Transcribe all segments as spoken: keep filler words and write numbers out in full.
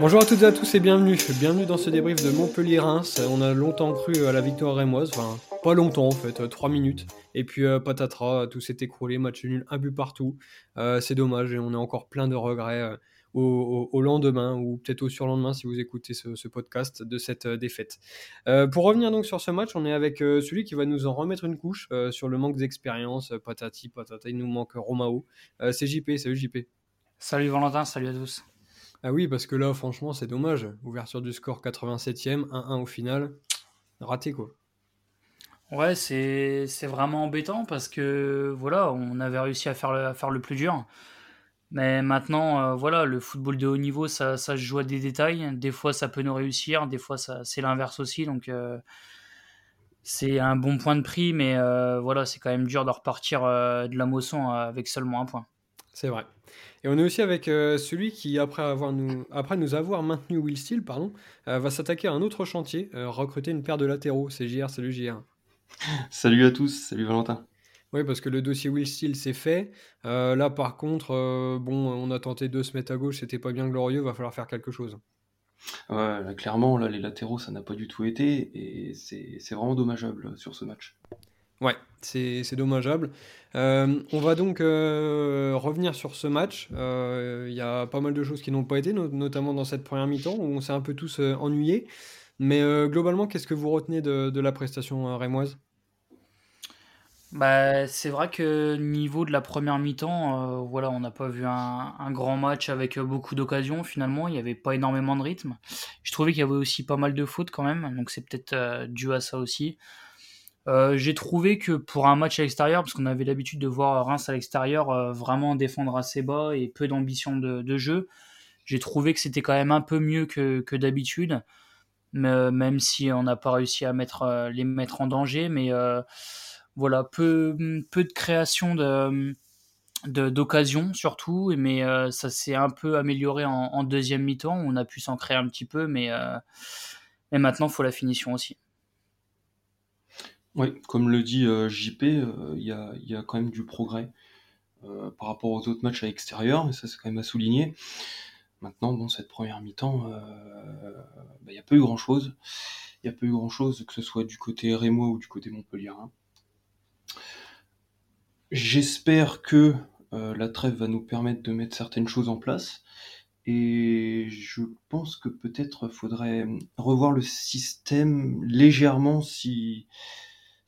Bonjour à toutes et à tous et bienvenue. Bienvenue dans ce débrief de Montpellier-Reims. On a longtemps cru à la victoire rémoise, enfin pas longtemps en fait, trois minutes. Et puis euh, patatras, tout s'est écroulé, match nul, un but partout. Euh, c'est dommage et on est encore plein de regrets euh, au, au, au lendemain ou peut-être au surlendemain si vous écoutez ce, ce podcast de cette euh, défaite. Euh, pour revenir donc sur ce match, on est avec euh, celui qui va nous en remettre une couche euh, sur le manque d'expérience, euh, patati patata, il nous manque Romao. Euh, c'est J P, salut J P. Salut Valentin, salut à tous. Ah oui, parce que là, franchement, c'est dommage. Ouverture du score quatre-vingt-septième, un un au final. Raté, quoi. Ouais, c'est, c'est vraiment embêtant parce que, voilà, on avait réussi à faire le, à faire le plus dur. Mais maintenant, euh, voilà, le football de haut niveau, ça, ça se joue à des détails. Des fois, ça peut nous réussir. Des fois, ça, c'est l'inverse aussi. Donc, euh, c'est un bon point de prix. Mais euh, voilà, c'est quand même dur de repartir euh, de la Mosson avec seulement un point. C'est vrai. Et on est aussi avec euh, celui qui, après, avoir nous, après nous avoir maintenu Will Steel, pardon, euh, va s'attaquer à un autre chantier, euh, recruter une paire de latéraux. C'est J R, salut J R. Salut à tous, salut Valentin. Oui, parce que le dossier Will Steel, c'est fait. Euh, là, par contre, euh, bon, on a tenté De Smet à gauche, c'était pas bien glorieux, va falloir faire quelque chose. Ouais, là, clairement, là, les latéraux, ça n'a pas du tout été, et c'est, c'est vraiment dommageable sur ce match. Ouais, c'est, c'est dommageable. Euh, on va donc euh, revenir sur ce match. Il euh, y a pas mal de choses qui n'ont pas été, no- notamment dans cette première mi-temps où on s'est un peu tous euh, ennuyés. Mais euh, globalement, qu'est-ce que vous retenez de, de la prestation euh, rémoise ? Bah, c'est vrai que niveau de la première mi-temps, euh, voilà, on n'a pas vu un, un grand match avec beaucoup d'occasions. Finalement, il n'y avait pas énormément de rythme. Je trouvais qu'il y avait aussi pas mal de fautes quand même, donc c'est peut-être euh, dû à ça aussi. Euh, j'ai trouvé que pour un match à l'extérieur, parce qu'on avait l'habitude de voir Reims à l'extérieur euh, vraiment défendre assez bas et peu d'ambition de, de jeu, j'ai trouvé que c'était quand même un peu mieux que, que d'habitude, mais, même si on n'a pas réussi à mettre, euh, les mettre en danger. Mais euh, voilà, peu, peu de création de, de, d'occasion surtout, mais euh, ça s'est un peu amélioré en, en deuxième mi-temps, on a pu s'en créer un petit peu, mais, euh, mais maintenant il faut la finition aussi. Oui, comme le dit euh, J P, il euh, y, a, y a quand même du progrès euh, par rapport aux autres matchs à l'extérieur, et ça c'est quand même à souligner. Maintenant, bon, cette première mi-temps, il euh, bah, y a pas eu grand-chose. Il y a pas eu grand-chose, que ce soit du côté rémois ou du côté Montpellier. Hein. J'espère que euh, la trêve va nous permettre de mettre certaines choses en place, et je pense que peut-être faudrait revoir le système légèrement si...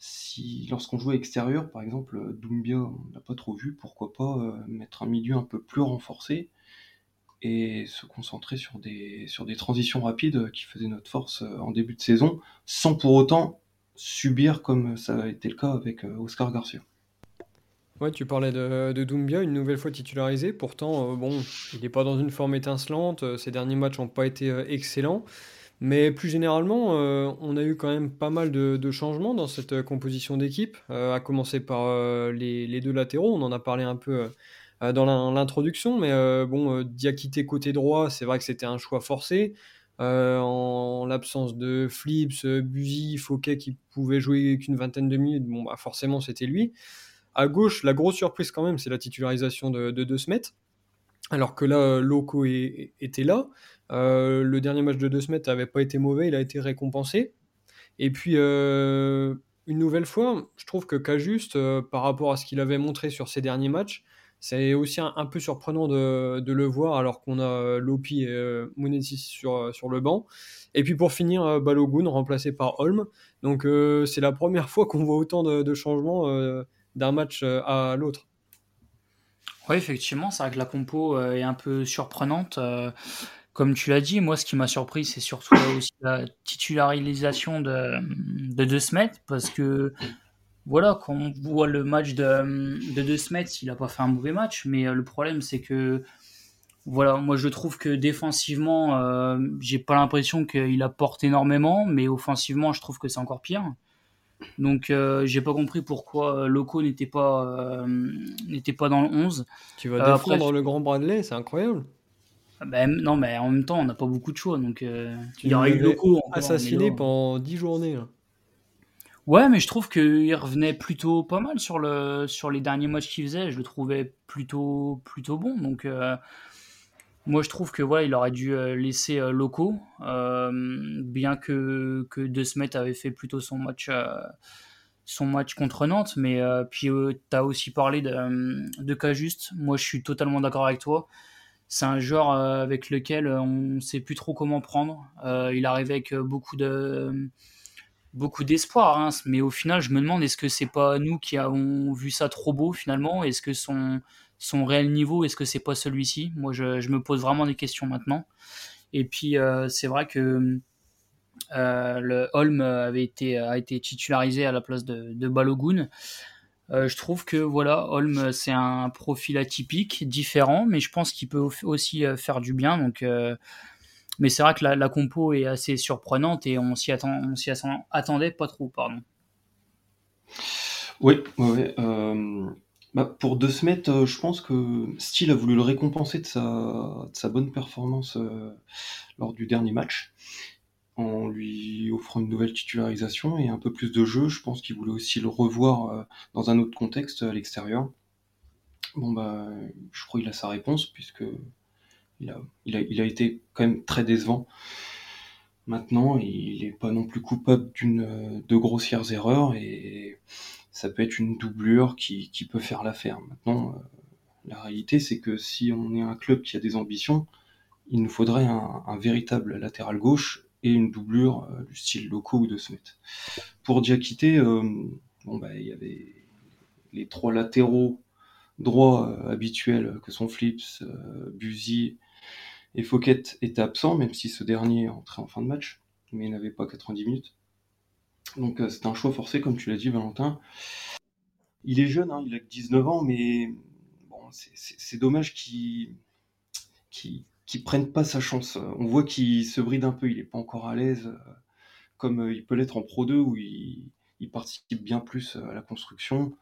Si, lorsqu'on joue à l'extérieur, par exemple, Doumbia, on ne l'a pas trop vu, pourquoi pas euh, mettre un milieu un peu plus renforcé et se concentrer sur des, sur des transitions rapides qui faisaient notre force euh, en début de saison, sans pour autant subir comme ça a été le cas avec euh, Oscar Garcia. Ouais, tu parlais de, de Doumbia, une nouvelle fois titularisé, pourtant, euh, bon, il n'est pas dans une forme étincelante, ses derniers matchs n'ont pas été euh, excellents. Mais plus généralement, euh, on a eu quand même pas mal de, de changements dans cette composition d'équipe, euh, à commencer par euh, les, les deux latéraux. On en a parlé un peu euh, dans la, l'introduction, mais euh, bon, euh, Diakité côté droit, c'est vrai que c'était un choix forcé. Euh, en, en l'absence de Flips, Buzi, Fauquet qui pouvait jouer qu'une vingtaine de minutes, bon, bah, forcément c'était lui. À gauche, la grosse surprise quand même, c'est la titularisation de De, de Smet, alors que là, Loco est, était là. Euh, le dernier match de De Smet n'avait pas été mauvais, il a été récompensé. Et puis, euh, une nouvelle fois, je trouve que Cajuste, euh, par rapport à ce qu'il avait montré sur ses derniers matchs, c'est aussi un, un peu surprenant de, de le voir, alors qu'on a Lopi et euh, Munetsi sur, sur le banc. Et puis pour finir, euh, Balogun, remplacé par Holm. Donc euh, c'est la première fois qu'on voit autant de, de changements euh, d'un match à l'autre. Oui, effectivement, c'est vrai que la compo euh, est un peu surprenante. Euh... Comme tu l'as dit, moi, ce qui m'a surpris, c'est surtout aussi la titularisation de, de De Smet, parce que voilà, quand on voit le match de, de De Smet, il n'a pas fait un mauvais match, mais le problème c'est que voilà, moi je trouve que défensivement, euh, j'ai pas l'impression qu'il apporte énormément, mais offensivement je trouve que c'est encore pire. Donc euh, j'ai pas compris pourquoi Loco n'était pas, euh, n'était pas dans le onze. Tu vas euh, défendre après, le grand Bradley, c'est incroyable. Ben, non, mais en même temps, on n'a pas beaucoup de choix. Donc, euh, il y aurait eu Loco assassiné pendant dix journées. Là. Ouais, mais je trouve qu'il revenait plutôt pas mal sur, le, sur les derniers matchs qu'il faisait. Je le trouvais plutôt, plutôt bon. Donc, euh, moi, je trouve que voilà, il aurait dû laisser euh, Loco, euh, bien que, que De Smet avait fait plutôt son match, euh, son match contre Nantes. Mais euh, puis, euh, tu as aussi parlé de, de Cajuste. Moi, je suis totalement d'accord avec toi. C'est un joueur avec lequel on ne sait plus trop comment prendre. Euh, il arrive avec beaucoup, de, beaucoup d'espoir, hein. Mais au final, je me demande, est-ce que c'est pas nous qui avons vu ça trop beau finalement ? Est-ce que son, son réel niveau, est-ce que c'est pas celui-ci ? Moi, je, je me pose vraiment des questions maintenant. Et puis, euh, c'est vrai que euh, le Holm avait été, a été titularisé à la place de, de Balogun. Euh, je trouve que voilà, Holm, c'est un profil atypique, différent, mais je pense qu'il peut aussi faire du bien. Donc, euh... mais c'est vrai que la, la compo est assez surprenante et on s'y, attend, on s'y attendait pas trop. Pardon. Oui, ouais, euh... bah, pour De Smet, euh, je pense que Steel a voulu le récompenser de sa, de sa bonne performance euh, lors du dernier match, en lui offrant une nouvelle titularisation et un peu plus de jeu. Je pense qu'il voulait aussi le revoir dans un autre contexte à l'extérieur. Bon bah, je crois qu'il a sa réponse, puisque il a, il a, il a été quand même très décevant. Maintenant, il n'est pas non plus coupable d'une, de grossières erreurs, et ça peut être une doublure qui, qui peut faire l'affaire. Maintenant, la réalité, c'est que si on est un club qui a des ambitions, il nous faudrait un, un véritable latéral gauche, et une doublure euh, du style Loco ou De Smet. Pour Diakité, euh, bon bah, il y avait les trois latéraux droits euh, habituels que sont Flips, euh, Buzi et Fauquet étaient absents, même si ce dernier entrait en fin de match, mais il n'avait pas quatre-vingt-dix minutes. Donc euh, c'est un choix forcé, comme tu l'as dit, Valentin. Il est jeune, hein, il a que dix-neuf ans, mais bon, c'est, c'est, c'est dommage qu'il... qu'il qui prennent pas sa chance. On voit qu'il se bride un peu, il n'est pas encore à l'aise, comme il peut l'être en Pro deux, où il, il participe bien plus à la construction,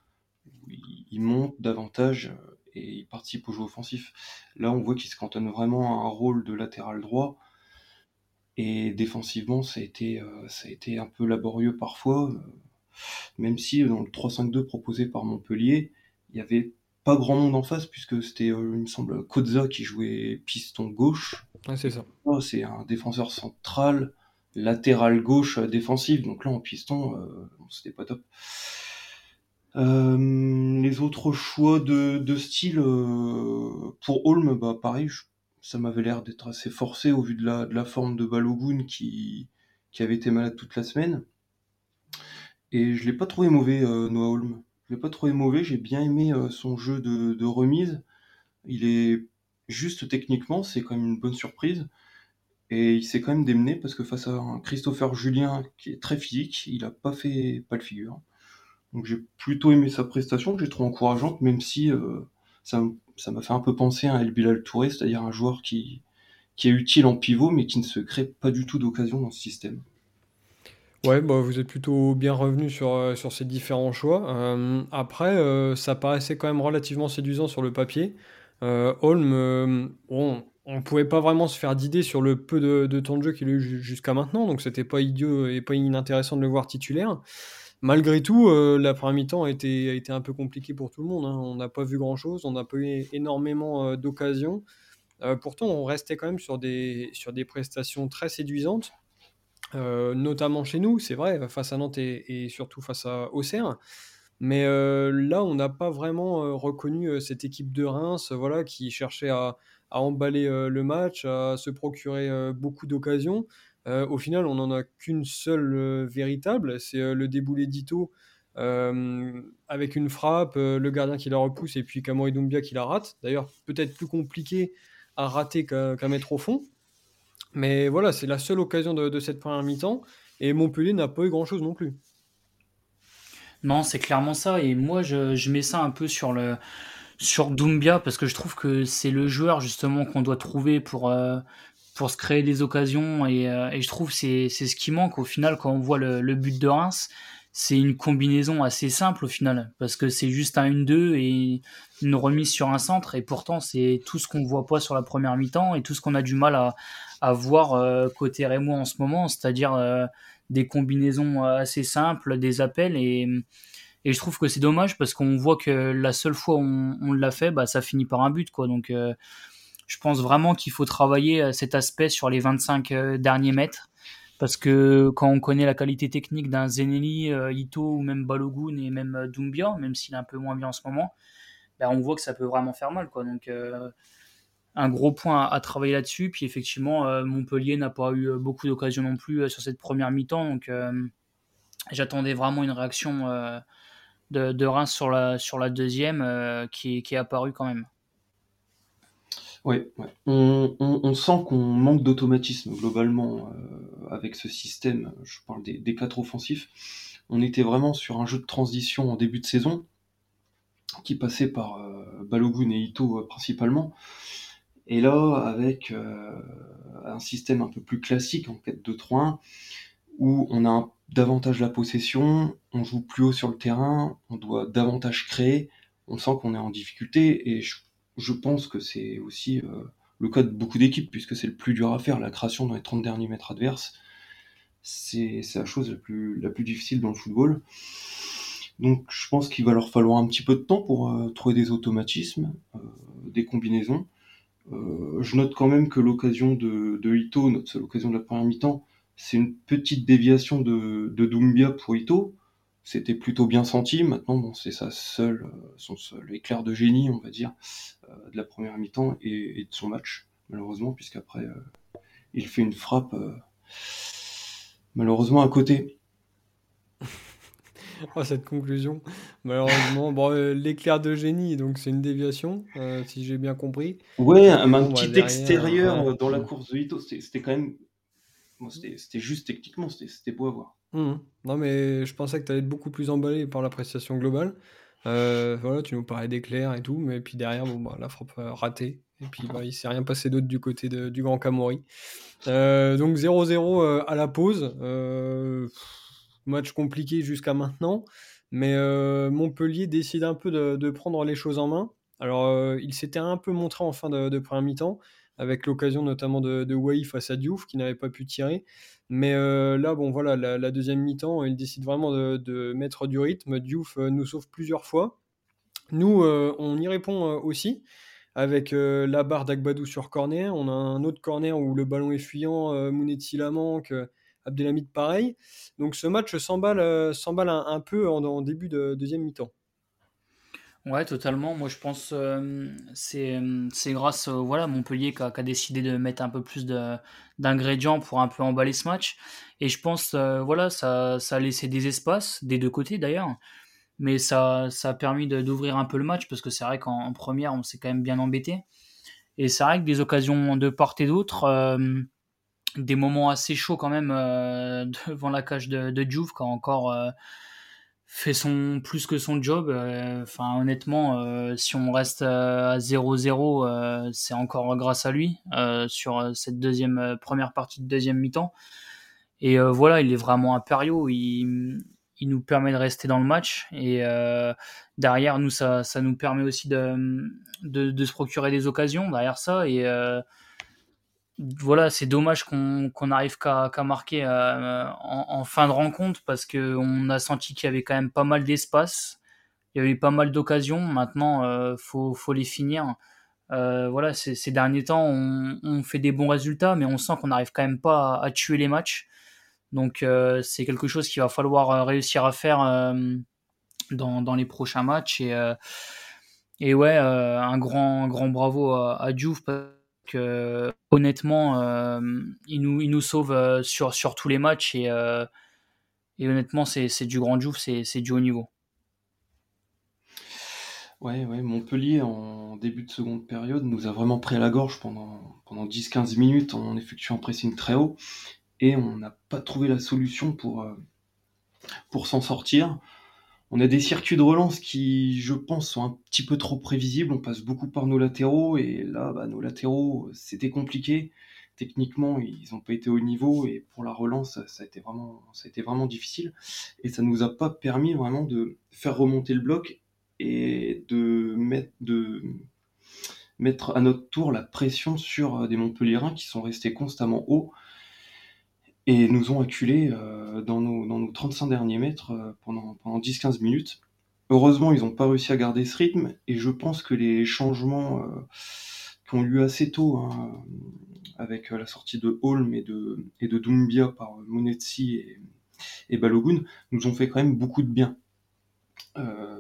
où il, il monte davantage et il participe au jeu offensif. Là, on voit qu'il se cantonne vraiment à un rôle de latéral droit, et défensivement, ça a été, ça a été un peu laborieux parfois, même si dans le trois cinq deux proposé par Montpellier, il y avait pas grand monde en face, puisque c'était, euh, il me semble, Kozza qui jouait piston gauche. Ah, c'est ça. Oh, c'est un défenseur central, latéral gauche défensif. Donc là, en piston, euh, bon, c'était pas top. Euh, les autres choix de, de style, euh, pour Holm, bah, pareil, je, ça m'avait l'air d'être assez forcé au vu de la, de la forme de Balogun qui, qui avait été malade toute la semaine. Et je l'ai pas trouvé mauvais, euh, Noah Holm. Je l'ai pas trouvé mauvais, j'ai bien aimé son jeu de, de remise. Il est juste techniquement, c'est quand même une bonne surprise. Et il s'est quand même démené, parce que face à un Christopher Julien qui est très physique, il n'a pas fait pas le figure. Donc j'ai plutôt aimé sa prestation, que j'ai trouvé encourageante, même si euh, ça, ça m'a fait un peu penser à El Bilal Touré, c'est-à-dire un joueur qui, qui est utile en pivot, mais qui ne se crée pas du tout d'occasion dans ce système. Ouais, bah vous êtes plutôt bien revenu sur, sur ces différents choix. Euh, après, euh, ça paraissait quand même relativement séduisant sur le papier. Euh, Holm, euh, on ne pouvait pas vraiment se faire d'idée sur le peu de, de temps de jeu qu'il a eu jusqu'à maintenant, donc c'était pas idiot et pas inintéressant de le voir titulaire. Malgré tout, euh, la première mi-temps a été, a été un peu compliquée pour tout le monde, hein. On n'a pas vu grand-chose, on n'a pas eu énormément euh, d'occasions. Euh, pourtant, on restait quand même sur des, sur des prestations très séduisantes. Euh, notamment chez nous, c'est vrai, face à Nantes et, et surtout face à Auxerre. Mais euh, là, on n'a pas vraiment euh, reconnu euh, cette équipe de Reims, euh, voilà, qui cherchait à, à emballer euh, le match, à se procurer euh, beaucoup d'occasions. Euh, au final, on n'en a qu'une seule euh, véritable, c'est euh, le déboulé d'Ito euh, avec une frappe, euh, le gardien qui la repousse et puis Camori Doumbia qui la rate. D'ailleurs, peut-être plus compliqué à rater qu'à, qu'à mettre au fond. Mais voilà, c'est la seule occasion de, de cette première mi-temps, et Montpellier n'a pas eu grand-chose non plus. Non, c'est clairement ça. Et moi, je, je mets ça un peu sur le sur Doumbia, parce que je trouve que c'est le joueur justement qu'on doit trouver pour euh, pour se créer des occasions. Et, euh, et je trouve que c'est c'est ce qui manque au final quand on voit le, le but de Reims. C'est une combinaison assez simple au final, parce que c'est juste un un deux et une remise sur un centre, et pourtant c'est tout ce qu'on voit pas sur la première mi-temps et tout ce qu'on a du mal à, à voir euh, côté Rémois en ce moment, c'est-à-dire euh, des combinaisons assez simples, des appels, et, et je trouve que c'est dommage parce qu'on voit que la seule fois où on, on l'a fait, bah, ça finit par un but, quoi. Donc euh, je pense vraiment qu'il faut travailler cet aspect sur les vingt-cinq euh, derniers mètres. Parce que quand on connaît la qualité technique d'un Zeneli, Ito ou même Balogun et même Doumbia, même s'il est un peu moins bien en ce moment, ben on voit que ça peut vraiment faire mal, quoi. Donc euh, un gros point à, à travailler là-dessus. Puis effectivement, euh, Montpellier n'a pas eu beaucoup d'occasions non plus sur cette première mi-temps. Donc euh, j'attendais vraiment une réaction euh, de, de Reims sur la, sur la deuxième euh, qui, qui est apparue quand même. Oui, ouais. on, on, on sent qu'on manque d'automatisme globalement euh, avec ce système, je parle des, des quatre offensifs. On était vraiment sur un jeu de transition en début de saison, qui passait par euh, Balogun et Ito euh, principalement, et là avec euh, un système un peu plus classique en quatre deux trois un, où on a un, davantage la possession, on joue plus haut sur le terrain, on doit davantage créer, on sent qu'on est en difficulté, et je Je pense que c'est aussi euh, le cas de beaucoup d'équipes, puisque c'est le plus dur à faire, la création dans les trente derniers mètres adverses. C'est, c'est la chose la plus, la plus difficile dans le football. Donc je pense qu'il va leur falloir un petit peu de temps pour euh, trouver des automatismes, euh, des combinaisons. Euh, je note quand même que l'occasion de, de Ito, notre seule occasion de la première mi-temps, c'est une petite déviation de, de Doumbia pour Ito. C'était plutôt bien senti. Maintenant, bon, c'est sa seule, son seul éclair de génie, on va dire, euh, de la première mi-temps et, et de son match, malheureusement, puisqu'après, euh, il fait une frappe, euh, malheureusement, à côté. Oh, cette conclusion, malheureusement. Bon, euh, l'éclair de génie, donc c'est une déviation, euh, si j'ai bien compris. Ouais, un, bon, un petit derrière, extérieur ouais, dans ouais. la course de Ito, c'était, c'était quand même... Bon, c'était, c'était juste techniquement, c'était, c'était beau à voir. Mmh. Non mais je pensais que t'allais être beaucoup plus emballé par l'appréciation globale. Euh, voilà, tu nous parlais d'éclairs et tout, mais puis derrière, bon bah la frappe ratée. Et puis bah, il s'est rien passé d'autre du côté de, du Grand Camori. Euh, donc zéro zéro euh, à la pause. Euh, match compliqué jusqu'à maintenant, mais euh, Montpellier décide un peu de, de prendre les choses en main. Alors euh, il s'était un peu montré en fin de, de première mi-temps, avec l'occasion notamment de, de Wai face à Diouf qui n'avait pas pu tirer. Mais euh, là, bon, voilà, la, la deuxième mi-temps, il décide vraiment de, de mettre du rythme. Diouf euh, nous sauve plusieurs fois. Nous, euh, on y répond euh, aussi avec euh, la barre d'Agbadou sur corner. On a un autre corner où le ballon est fuyant, euh, Munetsi la manque, euh, Abdelhamid pareil. Donc ce match s'emballe, euh, s'emballe un, un peu en, en début de deuxième mi-temps. Ouais, totalement. Moi, je pense que euh, c'est, c'est grâce euh, voilà, Montpellier qui a, qui a décidé de mettre un peu plus de, d'ingrédients pour un peu emballer ce match. Et je pense euh, voilà, ça, ça a laissé des espaces, des deux côtés d'ailleurs. Mais ça, ça a permis de, d'ouvrir un peu le match, parce que c'est vrai qu'en en première, on s'est quand même bien embêté. Et c'est vrai que des occasions de part et d'autre, euh, des moments assez chauds quand même euh, devant la cage de, de Diouf qui a encore... Euh, fait son plus que son job. Enfin, euh, honnêtement, euh, si on reste euh, à zéro zéro, euh, c'est encore grâce à lui euh, sur euh, cette deuxième euh, première partie de deuxième mi-temps. Et euh, voilà, il est vraiment impériaux. Il, il nous permet de rester dans le match. Et euh, derrière, nous, ça, ça nous permet aussi de, de, de se procurer des occasions derrière ça. Et euh, voilà, c'est dommage qu'on qu'on n'arrive qu'à, qu'à marquer euh, en, en fin de rencontre, parce qu'on a senti qu'il y avait quand même pas mal d'espace, il y a eu pas mal d'occasions. Maintenant, euh, faut, faut les finir. Euh, voilà, ces, ces derniers temps, on, on fait des bons résultats, mais on sent qu'on n'arrive quand même pas à, à tuer les matchs. Donc, euh, c'est quelque chose qu'il va falloir réussir à faire euh, dans, dans les prochains matchs. Et, euh, et ouais, euh, un grand, grand bravo à, à Diouf. Euh, honnêtement euh, il, nous, il nous sauve euh, sur, sur tous les matchs, et, euh, et honnêtement c'est, c'est du grand Diouf, c'est, c'est du haut niveau. Ouais, ouais, Montpellier en début de seconde période nous a vraiment pris à la gorge pendant, pendant dix quinze minutes en effectuant un pressing très haut, et on n'a pas trouvé la solution pour, euh, pour s'en sortir. On a des circuits de relance qui, je pense, sont un petit peu trop prévisibles. On passe beaucoup par nos latéraux. Et là, bah, nos latéraux, c'était compliqué. Techniquement, ils n'ont pas été au niveau. Et pour la relance, ça a été vraiment, ça a été vraiment difficile. Et ça ne nous a pas permis vraiment de faire remonter le bloc et de mettre... de... mettre à notre tour la pression sur des Montpelliérains qui sont restés constamment hauts et nous ont acculés dans nos, dans nos trente-cinq derniers mètres pendant, pendant dix quinze minutes. Heureusement, ils n'ont pas réussi à garder ce rythme et je pense que les changements qui ont lieu assez tôt, hein, avec la sortie de Holm et de, et de Doumbia par Munetsi et, et Balogun, nous ont fait quand même beaucoup de bien. Euh,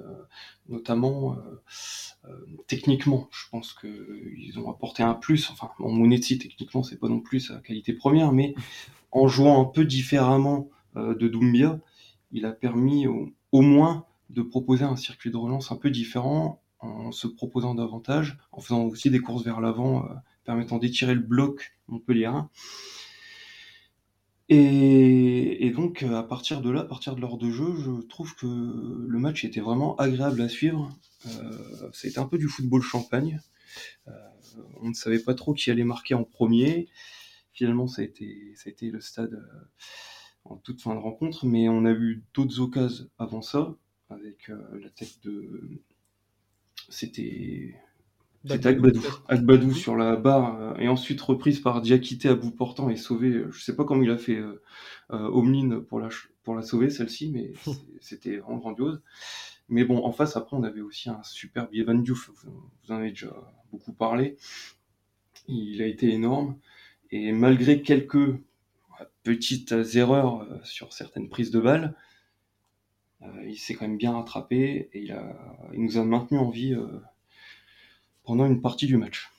notamment euh, euh, techniquement, je pense que euh, ils ont apporté un plus. Enfin, en Munetsi techniquement, c'est pas non plus sa qualité première, mais en jouant un peu différemment euh, de Doumbia, il a permis au, au moins de proposer un circuit de relance un peu différent, en se proposant davantage, en faisant aussi des courses vers l'avant, euh, permettant d'étirer le bloc montpelliérain. Et, et donc, à partir de là, à partir de l'heure de jeu, je trouve que le match était vraiment agréable à suivre. Euh, c'était un peu du football champagne. Euh, on ne savait pas trop qui allait marquer en premier. Finalement, ça a été, ça a été le stade euh, en toute fin de rencontre. Mais on a eu d'autres occasions avant ça, avec euh, la tête de... C'était... C'était Agbadou. Agbadou sur la barre, euh, et ensuite reprise par Diakité à bout portant et sauvée. Euh, je sais pas comment il a fait euh, euh, Omlin pour la, pour la sauver, celle-ci, mais c'était vraiment grandiose. Mais bon, en face, après, on avait aussi un superbe Yehvann Diouf. Vous, vous en avez déjà beaucoup parlé. Il a été énorme. Et malgré quelques euh, petites erreurs euh, sur certaines prises de balles, euh, il s'est quand même bien rattrapé et il, a, il nous a maintenu en vie euh, pendant une partie du match.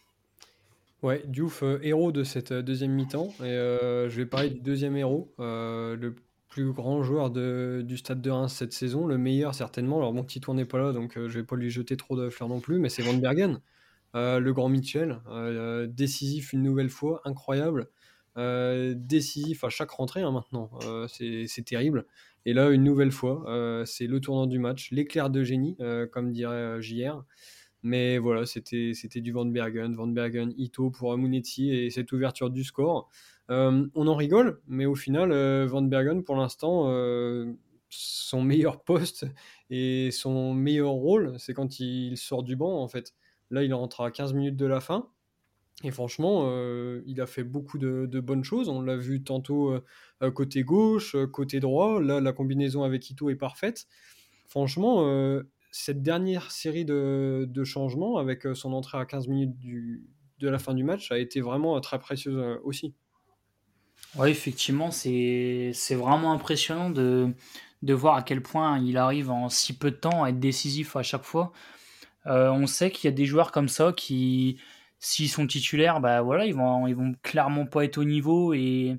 Ouais, Diouf, euh, héros de cette euh, deuxième mi-temps. Et euh, je vais parler du deuxième héros, euh, le plus grand joueur de, du Stade de Reims cette saison, le meilleur certainement. Alors bon, Tito n'est pas là, donc euh, je vais pas lui jeter trop de fleurs non plus, mais c'est Van Bergen, euh, le grand Mitchell, euh, décisif une nouvelle fois, incroyable, euh, décisif à chaque rentrée hein, maintenant, euh, c'est, c'est terrible. Et là, une nouvelle fois, euh, c'est le tournant du match, l'éclair de génie, euh, comme dirait euh, J R. Mais voilà, c'était, c'était du Van Bergen, Van Bergen, Ito pour Munetsi et cette ouverture du score. Euh, on en rigole, mais au final, euh, Van Bergen, pour l'instant, euh, son meilleur poste et son meilleur rôle, c'est quand il sort du banc, en fait. Là, il rentre à quinze minutes de la fin. Et franchement, euh, il a fait beaucoup de, de bonnes choses. On l'a vu tantôt euh, côté gauche, côté droit. Là, la combinaison avec Ito est parfaite. Franchement... Euh, cette dernière série de, de changements avec son entrée à quinze minutes du, de la fin du match a été vraiment très précieuse aussi. Oui, effectivement, c'est, c'est vraiment impressionnant de, de voir à quel point il arrive en si peu de temps à être décisif à chaque fois. Euh, on sait qu'il y a des joueurs comme ça qui, s'ils sont titulaires, bah voilà, ils vont, ils vont clairement pas être au niveau et,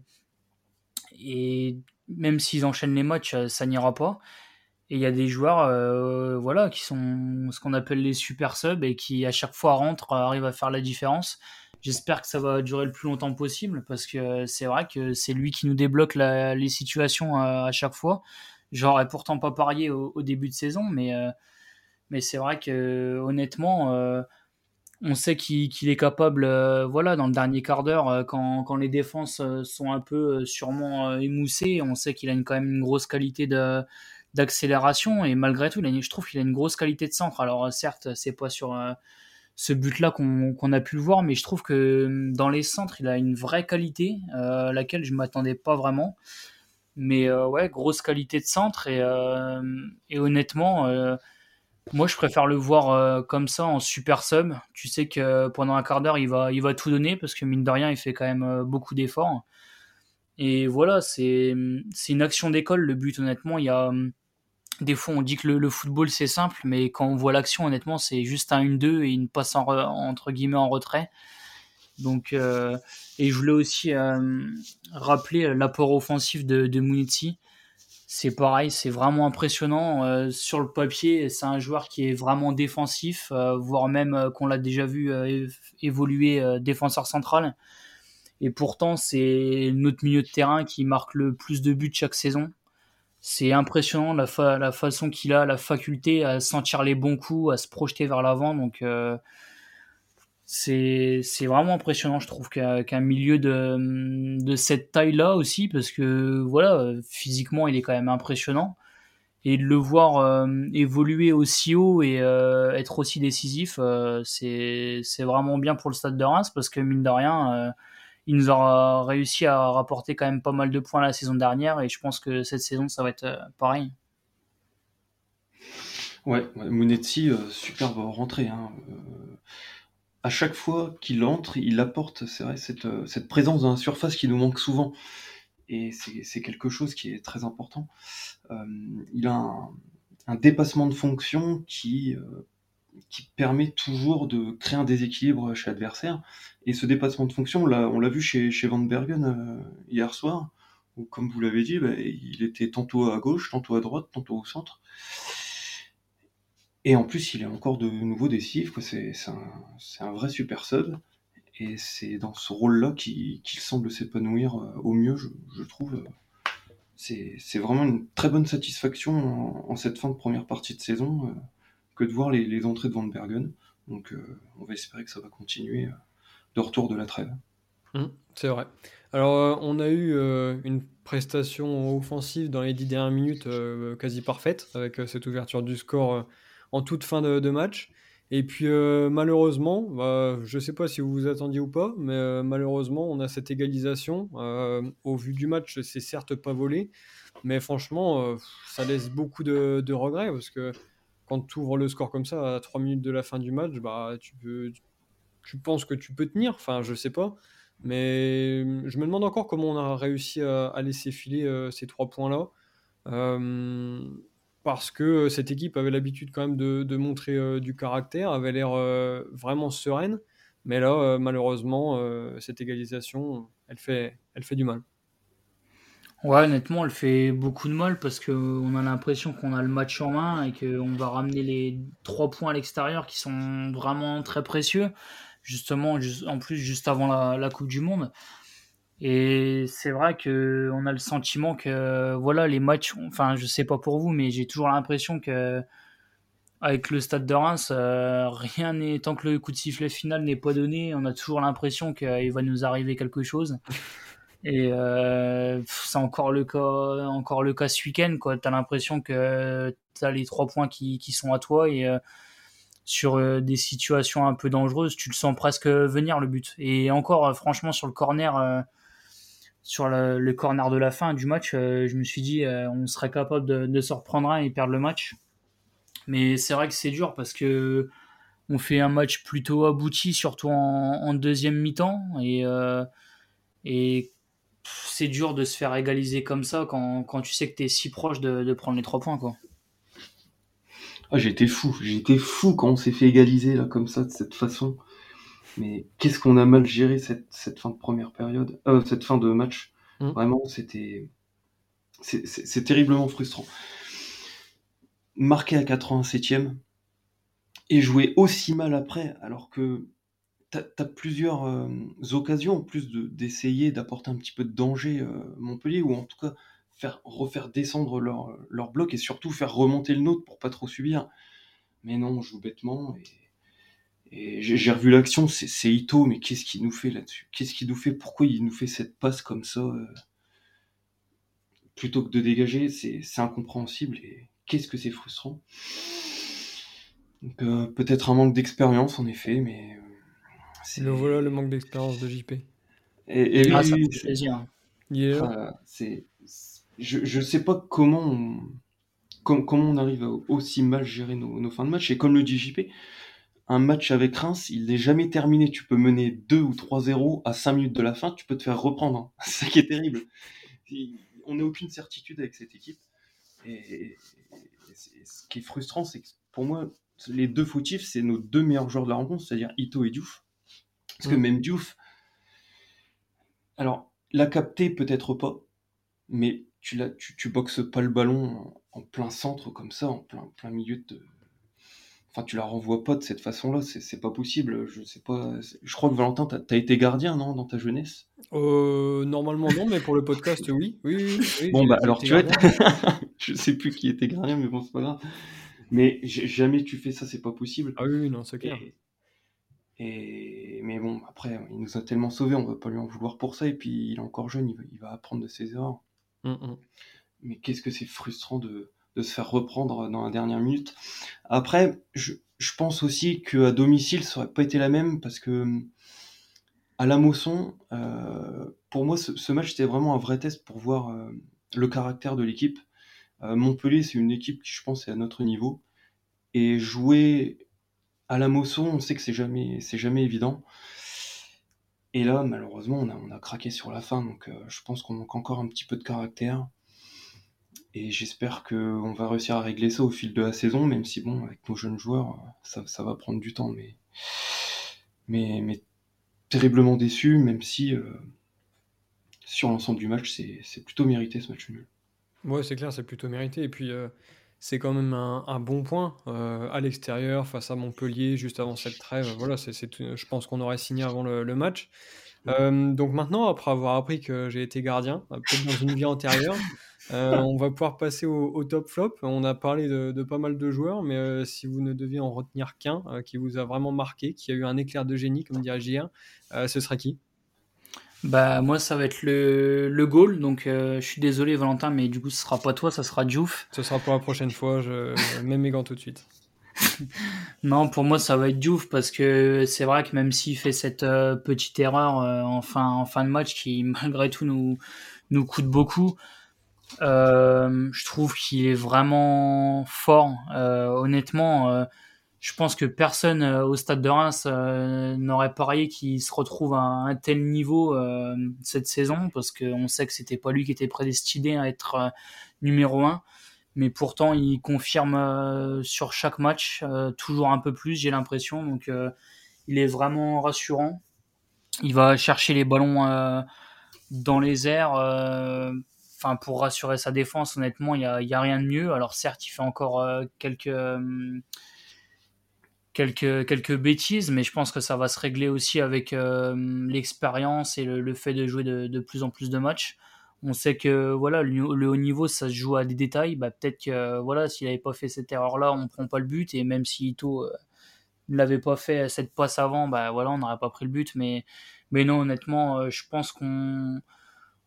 et même s'ils enchaînent les matchs, ça n'ira pas. Et il y a des joueurs euh, voilà, qui sont ce qu'on appelle les super subs et qui à chaque fois rentrent, arrivent à faire la différence. J'espère que ça va durer le plus longtemps possible parce que c'est vrai que c'est lui qui nous débloque la, les situations à, à chaque fois. J'aurais pourtant pas parié au, au début de saison, mais, euh, mais c'est vrai que honnêtement, euh, on sait qu'il, qu'il est capable euh, voilà, dans le dernier quart d'heure, quand, quand les défenses sont un peu sûrement euh, émoussées, on sait qu'il a une, quand même une grosse qualité de... d'accélération et malgré tout, je trouve qu'il a une grosse qualité de centre. Alors certes, c'est pas sur euh, ce but-là qu'on, qu'on a pu le voir, mais je trouve que dans les centres, il a une vraie qualité, euh, laquelle je m'attendais pas vraiment. Mais euh, ouais, grosse qualité de centre et, euh, et honnêtement, euh, moi je préfère le voir euh, comme ça en super sub. Tu sais que pendant un quart d'heure, il va, il va tout donner parce que mine de rien, il fait quand même euh, beaucoup d'efforts. Et voilà, c'est, c'est une action d'école le but. Honnêtement, il y a des fois, on dit que le, le football, c'est simple, mais quand on voit l'action, honnêtement, c'est juste un un deux et une passe en re, entre guillemets en retrait. Donc, euh, et je voulais aussi euh, rappeler l'apport offensif de, de Munetsi. C'est pareil, c'est vraiment impressionnant. Euh, sur le papier, c'est un joueur qui est vraiment défensif, euh, voire même euh, qu'on l'a déjà vu euh, évoluer euh, défenseur central. Et pourtant, c'est notre milieu de terrain qui marque le plus de buts chaque saison. C'est impressionnant la, fa- la façon qu'il a, la faculté à sentir les bons coups, à se projeter vers l'avant. Donc, euh, c'est, c'est vraiment impressionnant, je trouve, qu'un, qu'un milieu de, de cette taille-là aussi, parce que voilà, physiquement, il est quand même impressionnant. Et de le voir euh, évoluer aussi haut et euh, être aussi décisif, euh, c'est, c'est vraiment bien pour le Stade de Reims, parce que mine de rien... Euh, il nous aura réussi à rapporter quand même pas mal de points la saison dernière, et je pense que cette saison, ça va être pareil. Ouais, Munetsi, euh, superbe rentrée. Hein. Euh, à chaque fois qu'il entre, il apporte, c'est vrai, cette, euh, cette présence dans la surface qui nous manque souvent. Et c'est, c'est quelque chose qui est très important. Euh, il a un, un dépassement de fonction qui... Euh, qui permet toujours de créer un déséquilibre chez l'adversaire. Et ce dépassement de fonction, on l'a, on l'a vu chez, chez Van Bergen euh, hier soir, où, comme vous l'avez dit, bah, il était tantôt à gauche, tantôt à droite, tantôt au centre. Et en plus, il est encore de nouveau décisif. Quoi. C'est, c'est, un, c'est un vrai super sub. Et c'est dans ce rôle-là qu'il, qu'il semble s'épanouir au mieux, je, je trouve. C'est, c'est vraiment une très bonne satisfaction en, en cette fin de première partie de saison, euh, que de voir les, les entrées de Van Bergen. Donc euh, on va espérer que ça va continuer euh, de retour de la trêve. Mmh, c'est vrai. Alors euh, on a eu euh, une prestation offensive dans les dix dernières minutes euh, quasi parfaite, avec euh, cette ouverture du score euh, en toute fin de, de match. Et puis euh, malheureusement, bah, je ne sais pas si vous vous attendiez ou pas, mais euh, malheureusement on a cette égalisation. Euh, au vu du match, c'est certes pas volé, mais franchement euh, ça laisse beaucoup de, de regrets, parce que quand tu ouvres le score comme ça, à trois minutes de la fin du match, bah, tu, peux, tu, tu penses que tu peux tenir, enfin je sais pas, mais je me demande encore comment on a réussi à, à laisser filer euh, ces trois points-là, euh, parce que cette équipe avait l'habitude quand même de, de montrer euh, du caractère, avait l'air euh, vraiment sereine, mais là euh, malheureusement, euh, cette égalisation, elle fait, elle fait du mal. Ouais, honnêtement, elle fait beaucoup de mal, parce qu'on a l'impression qu'on a le match en main et qu'on va ramener les trois points à l'extérieur qui sont vraiment très précieux, justement, en plus, juste avant la, la Coupe du Monde. Et c'est vrai qu'on a le sentiment que, voilà, les matchs, enfin, je sais pas pour vous, mais j'ai toujours l'impression que, avec le Stade de Reims, euh, rien n'est, tant que le coup de sifflet final n'est pas donné, on a toujours l'impression qu'il va nous arriver quelque chose. Et euh, c'est encore le cas, encore le cas ce week-end, quoi. T'as l'impression que t'as les trois points qui, qui sont à toi, et euh, sur euh, des situations un peu dangereuses, tu le sens presque venir, le but. Et encore, euh, franchement, sur le corner, euh, sur le, le corner de la fin du match, euh, je me suis dit, euh, on serait capable de, de se reprendre un et perdre le match. Mais c'est vrai que c'est dur, parce que on fait un match plutôt abouti, surtout en, en deuxième mi-temps, et euh, et c'est dur de se faire égaliser comme ça quand, quand tu sais que t'es si proche de, de prendre les trois points, quoi. Ah, j'ai été fou, j'ai été fou quand on s'est fait égaliser là comme ça, de cette façon. Mais qu'est-ce qu'on a mal géré cette, cette fin de première période, euh, cette fin de match. Mmh. Vraiment, c'était, c'est, c'est, c'est terriblement frustrant. Marquer à quatre-vingt-septième et jouer aussi mal après, alors que tu as plusieurs euh, occasions en plus de, d'essayer d'apporter un petit peu de danger à euh, Montpellier, ou en tout cas faire, refaire descendre leur, leur bloc, et surtout faire remonter le nôtre pour pas trop subir. Mais non, on joue bêtement, et, et j'ai, j'ai revu l'action, c'est, c'est Ito, mais qu'est-ce qu'il nous fait là-dessus ? Qu'est-ce qu'il nous fait ? Pourquoi il nous fait cette passe comme ça euh, plutôt que de dégager ? c'est, c'est incompréhensible, et qu'est-ce que c'est frustrant. Donc, euh, peut-être un manque d'expérience en effet, mais... C'est... Le voilà le manque d'expérience de J P. Et, et ah, lui, ça fait plaisir. Yeah. Voilà, c'est... Je ne sais pas comment on... Com- comment on arrive à aussi mal gérer nos, nos fins de match. Et comme le dit J P, un match avec Reims, il n'est jamais terminé. Tu peux mener deux ou trois zéro à cinq minutes de la fin, tu peux te faire reprendre. C'est ça qui est terrible. Et on n'a aucune certitude avec cette équipe. Et, et, et ce qui est frustrant, c'est que pour moi, les deux fautifs, c'est nos deux meilleurs joueurs de la rencontre, c'est-à-dire Ito et Diouf. Parce que même Diouf, alors, l'a capté peut-être pas, mais tu, l'as, tu, tu boxes pas le ballon en, en plein centre comme ça, en plein, plein milieu de... Enfin, tu la renvoies pas de cette façon-là, c'est, c'est pas possible. Je sais pas. Je crois que Valentin, t'as, t'as été gardien, non, dans ta jeunesse ? euh, Normalement non, mais pour le podcast, oui. oui, oui, oui bon, bah alors tu vois, je sais plus qui était gardien, mais bon, c'est pas grave. Mais jamais tu fais ça, c'est pas possible. Ah oui, oui non, c'est clair. Et, et mais bon, après, il nous a tellement sauvés, on va pas lui en vouloir pour ça. Et puis, il est encore jeune, il va, il va apprendre de ses erreurs. Mm-mm. Mais qu'est-ce que c'est frustrant de. de se faire reprendre dans la dernière minute. Après, je, je pense aussi qu'à domicile, ça aurait pas été la même, parce que à la Mosson, euh, pour moi, ce, ce match, c'était vraiment un vrai test pour voir euh, le caractère de l'équipe. Euh, Montpellier, c'est une équipe qui, je pense, est à notre niveau. Et jouer à la Mosson, on sait que c'est jamais, c'est jamais évident. Et là, malheureusement, on a, on a craqué sur la fin, donc euh, je pense qu'on manque encore un petit peu de caractère. Et j'espère qu'on va réussir à régler ça au fil de la saison, même si, bon, avec nos jeunes joueurs, ça, ça va prendre du temps. Mais, mais, mais terriblement déçu, même si, euh, sur l'ensemble du match, c'est, c'est plutôt mérité, ce match nul. Ouais, c'est clair, c'est plutôt mérité. Et puis, euh, c'est quand même un, un bon point euh, à l'extérieur, face à Montpellier, juste avant cette trêve. Voilà, c'est, c'est tout, je pense qu'on aurait signé avant le, le match. Euh, donc maintenant, après avoir appris que j'ai été gardien, peut-être dans une vie antérieure, euh, on va pouvoir passer au, au top flop. On a parlé de, de pas mal de joueurs, mais euh, si vous ne deviez en retenir qu'un euh, qui vous a vraiment marqué, qui a eu un éclair de génie, comme dirait J R, euh, ce sera qui ? Bah moi, ça va être le, le goal. Donc euh, je suis désolé Valentin, mais du coup ce sera pas toi, ça sera Diouf. Ce sera pour la prochaine fois. Je mets mes gants tout de suite. Non, pour moi ça va être Diouf, parce que c'est vrai que même s'il fait cette euh, petite erreur euh, en, fin, en fin de match qui malgré tout nous, nous coûte beaucoup, euh, je trouve qu'il est vraiment fort. Euh, honnêtement, euh, je pense que personne euh, au stade de Reims euh, n'aurait parié qu'il se retrouve à un tel niveau euh, cette saison, parce qu'on sait que c'était pas lui qui était prédestiné à être euh, numéro un. Mais pourtant, il confirme euh, sur chaque match, euh, toujours un peu plus, j'ai l'impression. Donc, euh, il est vraiment rassurant. Il va chercher les ballons euh, dans les airs euh, pour rassurer sa défense. Honnêtement, il n'y a, y a rien de mieux. Alors certes, il fait encore euh, quelques, euh, quelques, quelques bêtises, mais je pense que ça va se régler aussi avec euh, l'expérience et le, le fait de jouer de, de plus en plus de matchs. On sait que voilà, le, le haut niveau, ça se joue à des détails. Bah, peut-être que euh, voilà, s'il n'avait pas fait cette erreur-là, on ne prend pas le but. Et même si Ito ne euh, l'avait pas fait cette passe avant, bah, voilà, on n'aurait pas pris le but. Mais, mais non, honnêtement, euh, je pense qu'on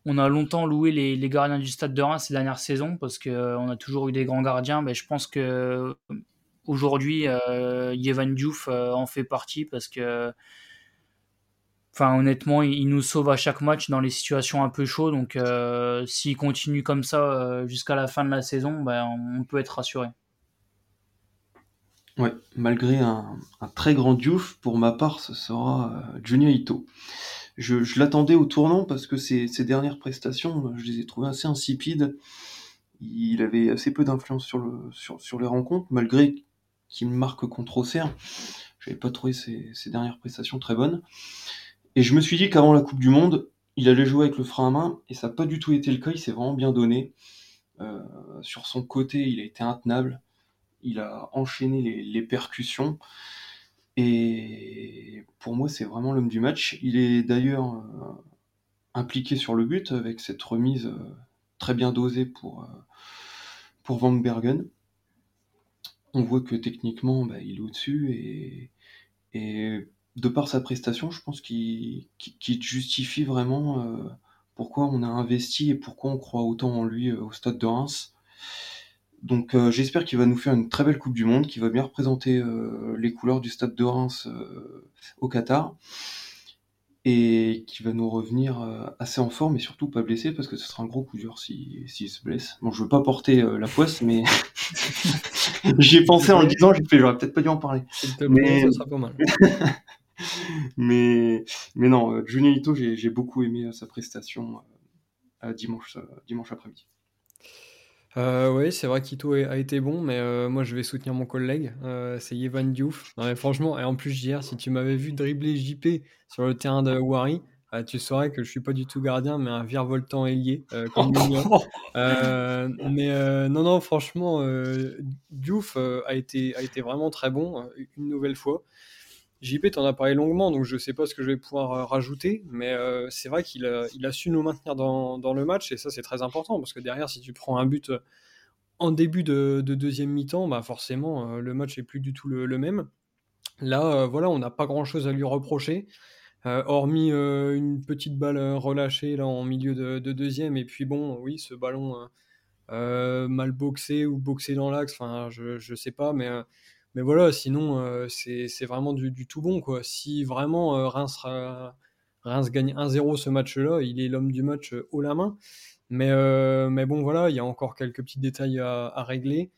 on a longtemps loué les, les gardiens du Stade de Reims ces dernières saisons, parce qu'on euh, a toujours eu des grands gardiens. Bah, je pense qu'aujourd'hui, euh, Yehvann Diouf euh, en fait partie, parce que... Enfin, honnêtement, il nous sauve à chaque match dans les situations un peu chaudes. Donc, euh, s'il continue comme ça euh, jusqu'à la fin de la saison, ben, on peut être rassuré. Ouais, malgré un, un très grand Diouf, pour ma part, ce sera euh, Junior Ito. Je, je l'attendais au tournant, parce que ses, ses dernières prestations, je les ai trouvées assez insipides. Il avait assez peu d'influence sur, le, sur, sur les rencontres, malgré qu'il marque contre Auxerre. Je n'avais pas trouvé ses, ses dernières prestations très bonnes. Et je me suis dit qu'avant la Coupe du Monde, il allait jouer avec le frein à main, et ça n'a pas du tout été le cas, il s'est vraiment bien donné. Euh, sur son côté, il a été intenable, il a enchaîné les, les percussions, et pour moi, c'est vraiment l'homme du match. Il est d'ailleurs euh, impliqué sur le but, avec cette remise euh, très bien dosée pour, euh, pour Van Bergen. On voit que techniquement, bah, il est au-dessus, et... et de par sa prestation, je pense qu'il, qu'il justifie vraiment euh, pourquoi on a investi et pourquoi on croit autant en lui euh, au Stade de Reims. Donc euh, j'espère qu'il va nous faire une très belle Coupe du Monde, qu'il va bien représenter euh, les couleurs du Stade de Reims euh, au Qatar, et qu'il va nous revenir euh, assez en forme et surtout pas blessé, parce que ce sera un gros coup dur si, si se blesse. Bon, je veux pas porter euh, la poisse, mais j'y ai pensé en le disant, j'ai fait, j'aurais peut-être pas dû en parler. Mais... ça sera pas mal. mais, mais non, Junior Ito, j'ai, j'ai beaucoup aimé sa prestation euh, dimanche, euh, dimanche après-midi. Euh, oui, c'est vrai qu'Ito a été bon, mais euh, moi je vais soutenir mon collègue, euh, c'est Yehvann Diouf. Non, mais franchement, et en plus, hier, si tu m'avais vu dribbler J P sur le terrain de Wari, Ah, tu saurais que je suis pas du tout gardien, mais un virevoltant ailier euh, comme Mignon. Euh, mais euh, non, non, franchement, euh, Diouf euh, a été a été vraiment très bon euh, une nouvelle fois. J P, t'en as parlé longuement, donc je sais pas ce que je vais pouvoir euh, rajouter, mais euh, c'est vrai qu'il a, il a su nous maintenir dans dans le match et ça c'est très important parce que derrière, si tu prends un but euh, en début de, de deuxième mi-temps, bah forcément euh, le match est plus du tout le, le même. Là, euh, voilà, on n'a pas grand-chose à lui reprocher. Euh, hormis euh, une petite balle relâchée là, en milieu de, de deuxième, et puis bon, oui, ce ballon euh, euh, mal boxé ou boxé dans l'axe, enfin, je, je sais pas, mais, euh, mais voilà, sinon, euh, c'est, c'est vraiment du, du tout bon, quoi. Si vraiment euh, Reims, euh, Reims gagne un zéro ce match-là, il est l'homme du match euh, haut la main, mais, euh, mais bon, voilà, il y a encore quelques petits détails à, à régler.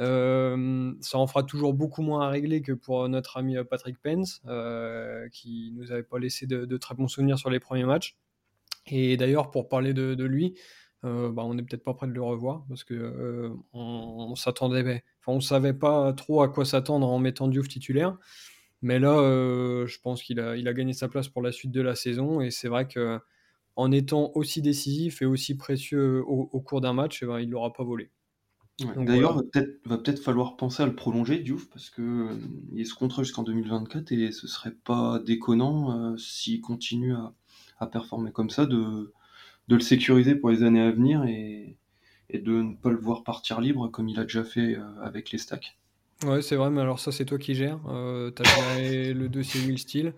Euh, ça en fera toujours beaucoup moins à régler que pour notre ami Patrick Pence euh, qui nous avait pas laissé de, de très bons souvenirs sur les premiers matchs et d'ailleurs pour parler de, de lui euh, bah, on n'est peut-être pas prêt de le revoir parce que euh, on, on s'attendait enfin on savait pas trop à quoi s'attendre en mettant Diouf titulaire mais là euh, je pense qu'il a, il a gagné sa place pour la suite de la saison et c'est vrai que en étant aussi décisif et aussi précieux au, au cours d'un match eh ben, il l'aura pas volé. Ouais. D'ailleurs, voilà. va, peut-être, va peut-être falloir penser à le prolonger, Diouf, parce qu'il euh, est sous contrat jusqu'en deux mille vingt-quatre et ce serait pas déconnant euh, s'il continue à, à performer comme ça, de, de le sécuriser pour les années à venir et, et de ne pas le voir partir libre comme il a déjà fait euh, avec les stacks. Ouais, c'est vrai, mais alors ça, c'est toi qui gères. Euh, t'as géré le dossier Will Steel.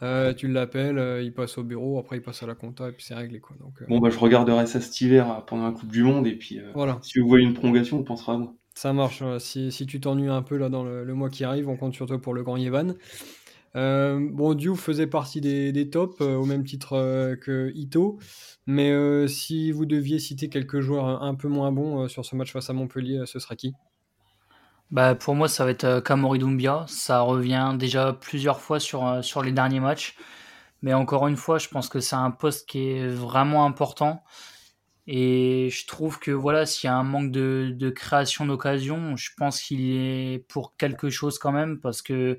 Euh, tu l'appelles, euh, il passe au bureau, après il passe à la compta et puis c'est réglé quoi. Donc, euh... Bon bah je regarderai ça cet hiver pendant la Coupe du Monde et puis euh, voilà. Si vous voyez une prolongation, on pensera à moi. Ça marche, euh, si, si tu t'ennuies un peu là dans le, le mois qui arrive, on compte sur toi pour le grand Yehvann. Euh, bon, Diouf faisait partie des, des tops, euh, au même titre euh, que Ito, mais euh, si vous deviez citer quelques joueurs un peu moins bons euh, sur ce match face à Montpellier, euh, ce sera qui ? Bah pour moi ça va être Kamori Doumbia, ça revient déjà plusieurs fois sur, sur les derniers matchs, mais encore une fois je pense que c'est un poste qui est vraiment important et je trouve que voilà s'il y a un manque de, de création d'occasion, je pense qu'il est pour quelque chose quand même parce que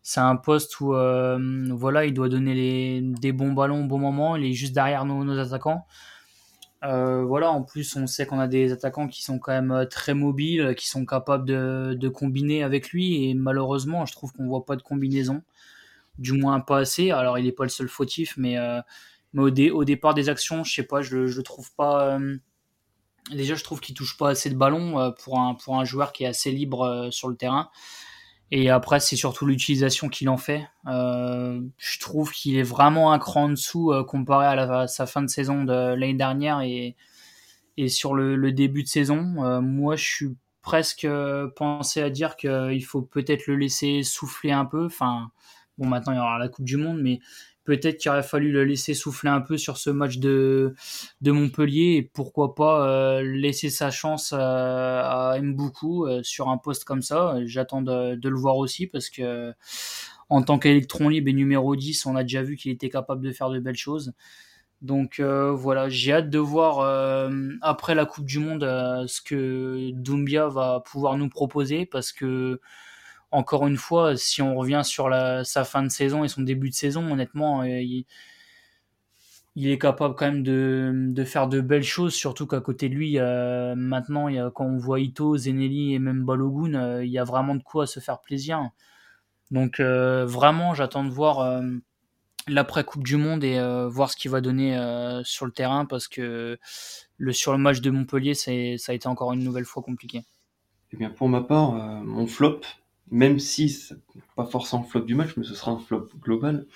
c'est un poste où euh, voilà il doit donner les, des bons ballons au bon moment, il est juste derrière nos, nos attaquants. Euh, voilà, en plus on sait qu'on a des attaquants qui sont quand même très mobiles, qui sont capables de, de combiner avec lui et malheureusement je trouve qu'on voit pas de combinaison, du moins pas assez. Alors il est pas le seul fautif, mais, euh, mais au, dé, au départ des actions, je sais pas, je le trouve pas. Euh, déjà je trouve qu'il touche pas assez de ballons euh, pour un pour un joueur qui est assez libre euh, sur le terrain. Et après c'est surtout l'utilisation qu'il en fait. Euh, je trouve qu'il est vraiment un cran en dessous euh, comparé à, la, à sa fin de saison de l'année dernière et et sur le, le début de saison. Euh, moi je suis presque euh, pensé à dire qu'il faut peut-être le laisser souffler un peu. Enfin bon maintenant il y aura la Coupe du Monde mais peut-être qu'il aurait fallu le laisser souffler un peu sur ce match de de Montpellier et pourquoi pas euh, laisser sa chance euh, à Mboukou euh, sur un poste comme ça. J'attends de, de le voir aussi parce que euh, en tant qu'électron libre et numéro dix, on a déjà vu qu'il était capable de faire de belles choses. Donc euh, voilà, j'ai hâte de voir euh, après la Coupe du Monde euh, ce que Doumbia va pouvoir nous proposer parce que encore une fois, si on revient sur la, sa fin de saison et son début de saison, honnêtement, il, il est capable quand même de, de faire de belles choses, surtout qu'à côté de lui, euh, maintenant, il y a, quand on voit Ito, Zeneli et même Balogun, euh, il y a vraiment de quoi se faire plaisir. Donc euh, vraiment, j'attends de voir euh, l'après-Coupe du Monde et euh, voir ce qu'il va donner euh, sur le terrain, parce que le, sur le match de Montpellier, c'est, ça a été encore une nouvelle fois compliqué. Eh bien, pour ma part, euh, mon flop... même si c'est pas forcément flop du match, mais ce sera un flop global,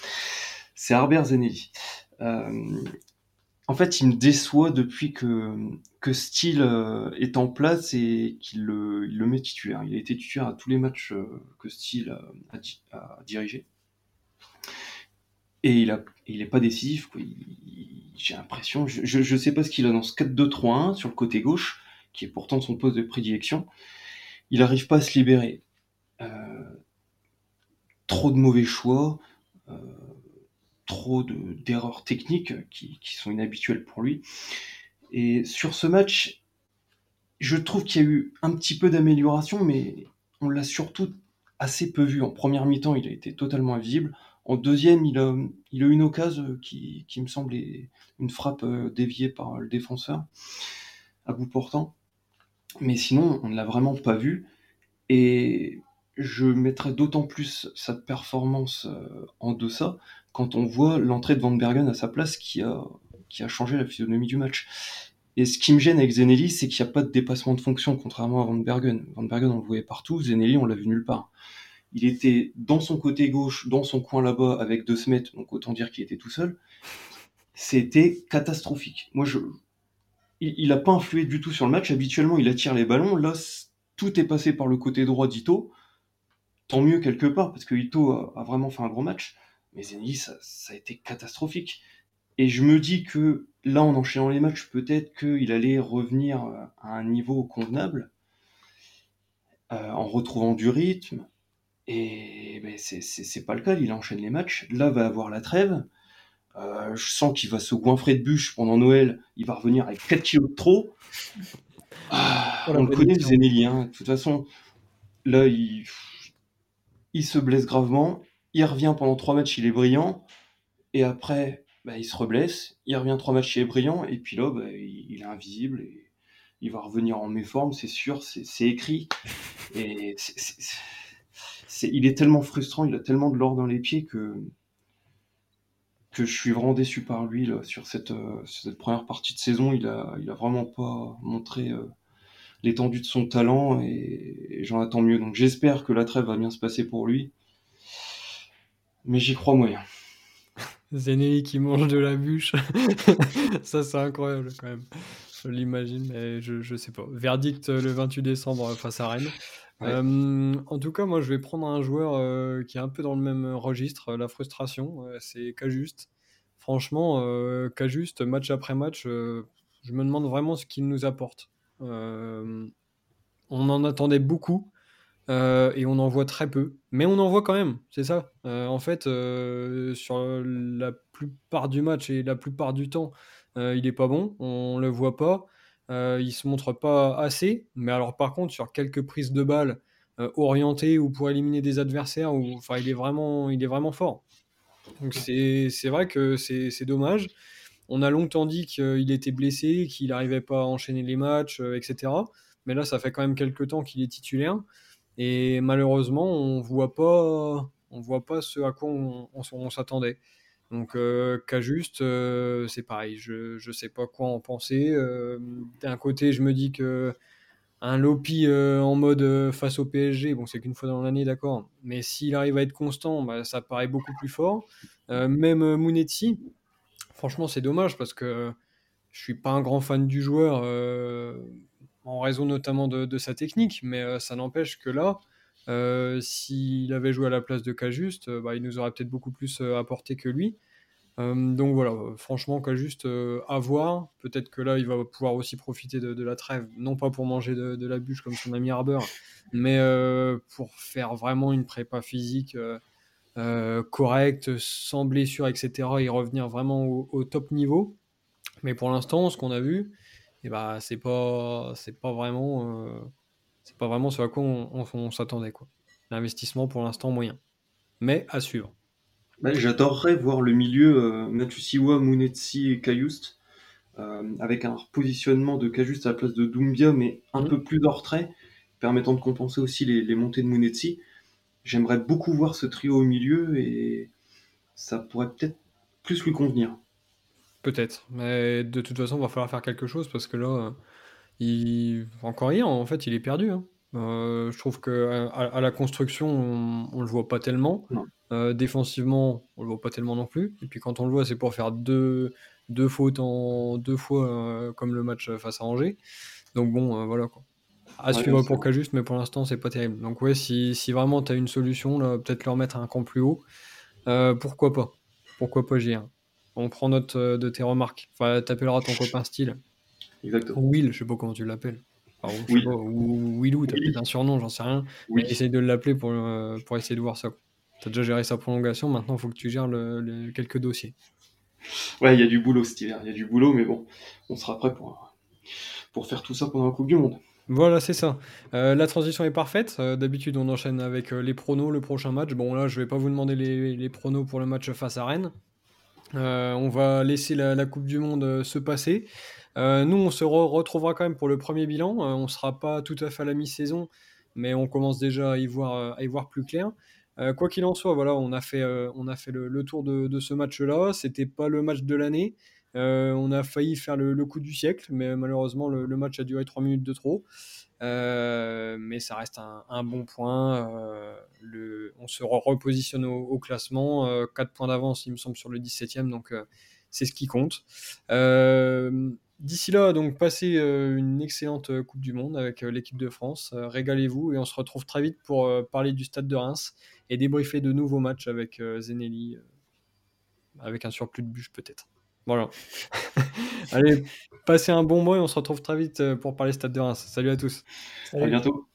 c'est Herbert Zeneli. Euh, en fait, il me déçoit depuis que, que Steel est en place et qu'il le, il le met titulaire. Il a été titulaire à tous les matchs que Steel a, a, a dirigé. Et il a, il est pas décisif, quoi. Il, il, j'ai l'impression, je, je, je sais pas ce qu'il a dans ce quatre deux trois un sur le côté gauche, qui est pourtant son poste de prédilection. Il arrive pas à se libérer. Euh, trop de mauvais choix, euh, trop de, d'erreurs techniques qui, qui sont inhabituelles pour lui. Et sur ce match, je trouve qu'il y a eu un petit peu d'amélioration, mais on l'a surtout assez peu vu. En première mi-temps, il a été totalement invisible. En deuxième, il a, il a une occasion qui, qui me semble est une frappe déviée par le défenseur à bout portant. Mais sinon, on ne l'a vraiment pas vu. Et je mettrais d'autant plus sa performance en deçà quand on voit l'entrée de Van Bergen à sa place qui a, qui a changé la physionomie du match. Et ce qui me gêne avec Zeneli, c'est qu'il n'y a pas de dépassement de fonction, contrairement à Van Bergen. Van Bergen, on le voyait partout. Zeneli, on l'a vu nulle part. Il était dans son côté gauche, dans son coin là-bas, avec De Smet, donc autant dire qu'il était tout seul. C'était catastrophique. Moi, je... il n'a pas influé du tout sur le match. Habituellement, il attire les ballons. Là, c'est... tout est passé par le côté droit d'Ito. Tant mieux quelque part, parce que Ito a, a vraiment fait un gros match. Mais Zeneli, ça, ça a été catastrophique. Et je me dis que là, en enchaînant les matchs, peut-être qu'il allait revenir à un niveau convenable, euh, en retrouvant du rythme. Et ben, c'est, c'est, c'est pas le cas, il enchaîne les matchs. Là, va avoir la trêve. Euh, je sens qu'il va se goinfrer de bûche pendant Noël. Il va revenir avec quatre kilos de trop. Ah, on le connaît, Zeneli. Hein. De toute façon, là, il, il se blesse gravement. Il revient pendant trois matchs, il est brillant. Et après... Bah, il se reblesse, il revient trois matchs, il est brillant, et puis là, bah, il, il est invisible, et il va revenir en méforme, c'est sûr, c'est, c'est écrit. Et c'est, c'est, c'est, c'est, il est tellement frustrant, il a tellement de l'or dans les pieds que, que je suis vraiment déçu par lui là, sur, cette, euh, sur cette première partie de saison. Il a, il a vraiment pas montré euh, l'étendue de son talent, et, et j'en attends mieux. Donc j'espère que la trêve va bien se passer pour lui, mais j'y crois moyen. Zeneli qui mange de la bûche, ça c'est incroyable quand même, je l'imagine, mais je, je sais pas. Verdict le vingt-huit décembre face à Rennes. Ouais. Euh, en tout cas, moi je vais prendre un joueur euh, qui est un peu dans le même registre, la frustration, euh, c'est Cajuste. Franchement, euh, Cajuste, match après match, euh, je me demande vraiment ce qu'il nous apporte. Euh, on en attendait beaucoup. Euh, et on en voit très peu, mais on en voit quand même, c'est ça. Euh, en fait, euh, sur la plupart du match et la plupart du temps, euh, il est pas bon, on le voit pas, euh, il se montre pas assez. Mais alors par contre, sur quelques prises de balles euh, orientées ou pour éliminer des adversaires, ou enfin, il est vraiment, il est vraiment fort. Donc c'est, c'est vrai que c'est, c'est dommage. On a longtemps dit qu'il était blessé, qu'il n'arrivait pas à enchaîner les matchs, euh, et cetera. Mais là, ça fait quand même quelques temps qu'il est titulaire. Et malheureusement, on voit pas, on voit pas ce à quoi on, on, on s'attendait. Donc, euh, Cajuste, euh, c'est pareil. Je, je sais pas quoi en penser. Euh, d'un côté, je me dis que un Lopi euh, en mode euh, face au P S G, bon, c'est qu'une fois dans l'année, d'accord. Mais s'il arrive à être constant, bah, ça paraît beaucoup plus fort. Euh, même euh, Munetsi, franchement, c'est dommage parce que je suis pas un grand fan du joueur. Euh, en raison notamment de, de sa technique, mais euh, ça n'empêche que là, euh, s'il avait joué à la place de Cajuste, euh, bah, il nous aurait peut-être beaucoup plus euh, apporté que lui. Euh, donc voilà, franchement, Cajuste, euh, à voir. Peut-être que là, il va pouvoir aussi profiter de, de la trêve, non pas pour manger de, de la bûche comme son ami Harbour, mais euh, pour faire vraiment une prépa physique euh, euh, correcte, sans blessure, et cetera, et revenir vraiment au, au top niveau. Mais pour l'instant, ce qu'on a vu, et bah c'est pas c'est pas vraiment euh, c'est pas vraiment ce à quoi on, on, on s'attendait quoi. L'investissement pour l'instant moyen, mais à suivre. Bah, j'adorerais voir le milieu euh, Matusiwa, Munetsi et Cajuste euh, avec un repositionnement de Cajuste à la place de Doumbia, mais un mmh. peu plus en retrait, permettant de compenser aussi les, les montées de Munetsi. J'aimerais beaucoup voir ce trio au milieu et ça pourrait peut-être plus lui convenir. Peut-être, mais de toute façon, il va falloir faire quelque chose parce que là, il... encore hier, en fait, il est perdu. Hein. Euh, je trouve qu'à à la construction, on ne le voit pas tellement. Euh, défensivement, on ne le voit pas tellement non plus. Et puis quand on le voit, c'est pour faire deux, deux fautes en deux fois, euh, comme le match face à Angers. Donc bon, euh, voilà quoi. À suivre ouais, pour Cajuste, mais pour l'instant, c'est pas terrible. Donc ouais, si, si vraiment tu as une solution, là, peut-être le remettre à un camp plus haut. Euh, pourquoi pas Pourquoi pas, J R? On prend note de tes remarques. Enfin, t'appelleras ton copain Style. Exactement. Will, je sais pas comment tu l'appelles. Enfin, je oui. sais pas, ou Willou, t'as oui. peut-être un surnom, j'en sais rien. Oui. Mais essaye de l'appeler pour, pour essayer de voir ça. T'as déjà géré sa prolongation, maintenant il faut que tu gères le, le, quelques dossiers. Ouais, il y a du boulot cet hiver, il y a du boulot, mais bon, on sera prêt pour, pour faire tout ça pendant la Coupe du Monde. Voilà, c'est ça. Euh, la transition est parfaite. Euh, d'habitude, on enchaîne avec euh, les pronos, le prochain match. Bon, là, je ne vais pas vous demander les, les pronos pour le match face à Rennes. Euh, on va laisser la, la Coupe du Monde euh, se passer. Euh, nous, on se re- retrouvera quand même pour le premier bilan. Euh, on ne sera pas tout à fait à la mi-saison, mais on commence déjà à y voir, euh, à y voir plus clair. Euh, quoi qu'il en soit, voilà, on a fait, euh, on a fait le, le tour de, de ce match-là. Ce n'était pas le match de l'année. Euh, on a failli faire le, le coup du siècle, mais malheureusement le, le match a duré trois minutes de trop. Euh, mais ça reste un, un bon point. Euh, le, on se repositionne au, au classement, euh, quatre points d'avance il me semble sur le dix-septième, donc euh, c'est ce qui compte. Euh, d'ici là, donc passez euh, une excellente Coupe du Monde avec euh, l'équipe de France. Euh, régalez-vous et on se retrouve très vite pour euh, parler du stade de Reims et débriefer de nouveaux matchs avec euh, Zeneli, euh, avec un surplus de bûches peut-être. Voilà. Allez, passez un bon mois et on se retrouve très vite pour parler Stade de Reims. Salut à tous. Salut. À bientôt.